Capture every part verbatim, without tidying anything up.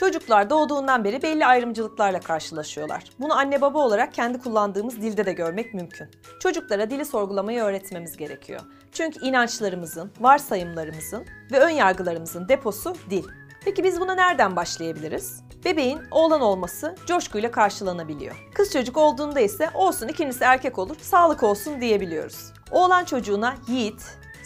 Çocuklar doğduğundan beri belli ayrımcılıklarla karşılaşıyorlar. Bunu anne baba olarak kendi kullandığımız dilde de görmek mümkün. Çocuklara dili sorgulamayı öğretmemiz gerekiyor. Çünkü inançlarımızın, varsayımlarımızın ve ön yargılarımızın deposu dil. Peki biz buna nereden başlayabiliriz? Bebeğin oğlan olması coşkuyla karşılanabiliyor. Kız çocuk olduğunda ise olsun ikincisi erkek olur, sağlık olsun diyebiliyoruz. Oğlan çocuğuna yiğit,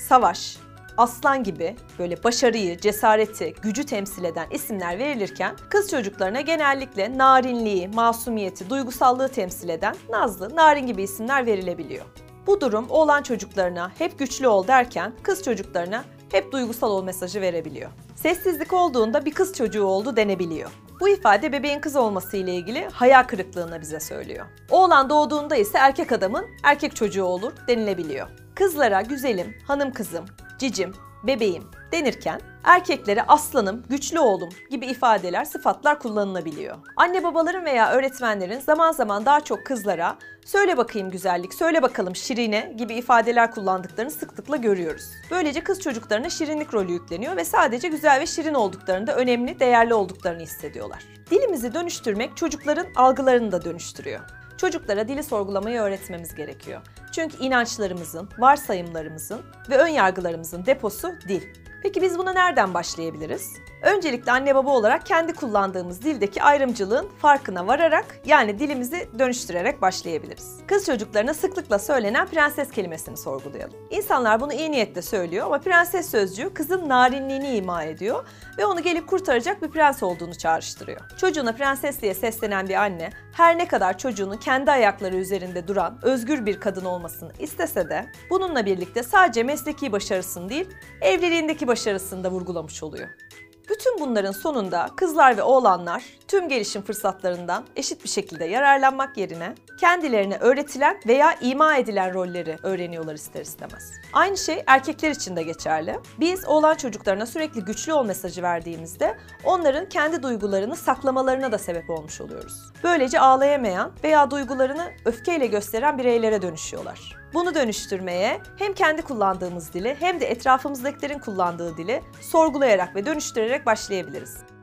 savaş, aslan gibi böyle başarıyı, cesareti, gücü temsil eden isimler verilirken kız çocuklarına genellikle narinliği, masumiyeti, duygusallığı temsil eden Nazlı, Narin gibi isimler verilebiliyor. Bu durum oğlan çocuklarına hep güçlü ol derken kız çocuklarına hep duygusal ol mesajı verebiliyor. Sessizlik olduğunda bir kız çocuğu oldu denebiliyor. Bu ifade bebeğin kız olması ile ilgili hayal kırıklığını bize söylüyor. Oğlan doğduğunda ise erkek adamın erkek çocuğu olur denilebiliyor. Kızlara güzelim, hanım kızım, cicim, bebeğim denirken erkeklere aslanım, güçlü oğlum gibi ifadeler, sıfatlar kullanılabiliyor. Anne babaların veya öğretmenlerin zaman zaman daha çok kızlara söyle bakayım güzellik, söyle bakalım şirine gibi ifadeler kullandıklarını sıklıkla görüyoruz. Böylece kız çocuklarına şirinlik rolü yükleniyor ve sadece güzel ve şirin olduklarını da önemli, değerli olduklarını hissediyorlar. Dilimizi dönüştürmek çocukların algılarını da dönüştürüyor. Çocuklara dili sorgulamayı öğretmemiz gerekiyor. Çünkü inançlarımızın, varsayımlarımızın ve ön yargılarımızın deposu dil. Peki biz buna nereden başlayabiliriz? Öncelikle anne baba olarak kendi kullandığımız dildeki ayrımcılığın farkına vararak, yani dilimizi dönüştürerek başlayabiliriz. Kız çocuklarına sıklıkla söylenen prenses kelimesini sorgulayalım. İnsanlar bunu iyi niyetle söylüyor ama prenses sözcüğü kızın narinliğini ima ediyor ve onu gelip kurtaracak bir prens olduğunu çağrıştırıyor. Çocuğuna prenses diye seslenen bir anne her ne kadar çocuğunun kendi ayakları üzerinde duran özgür bir kadın olmasını istese de bununla birlikte sadece mesleki başarısını değil evliliğindeki başarısını da vurgulamış oluyor. Bütün bunların sonunda kızlar ve oğlanlar tüm gelişim fırsatlarından eşit bir şekilde yararlanmak yerine kendilerine öğretilen veya ima edilen rolleri öğreniyorlar ister istemez. Aynı şey erkekler için de geçerli. Biz oğlan çocuklarına sürekli güçlü ol mesajı verdiğimizde onların kendi duygularını saklamalarına da sebep olmuş oluyoruz. Böylece ağlayamayan veya duygularını öfkeyle gösteren bireylere dönüşüyorlar. Bunu dönüştürmeye hem kendi kullandığımız dili hem de etrafımızdakilerin kullandığı dili sorgulayarak ve dönüştürerek başlayabiliriz.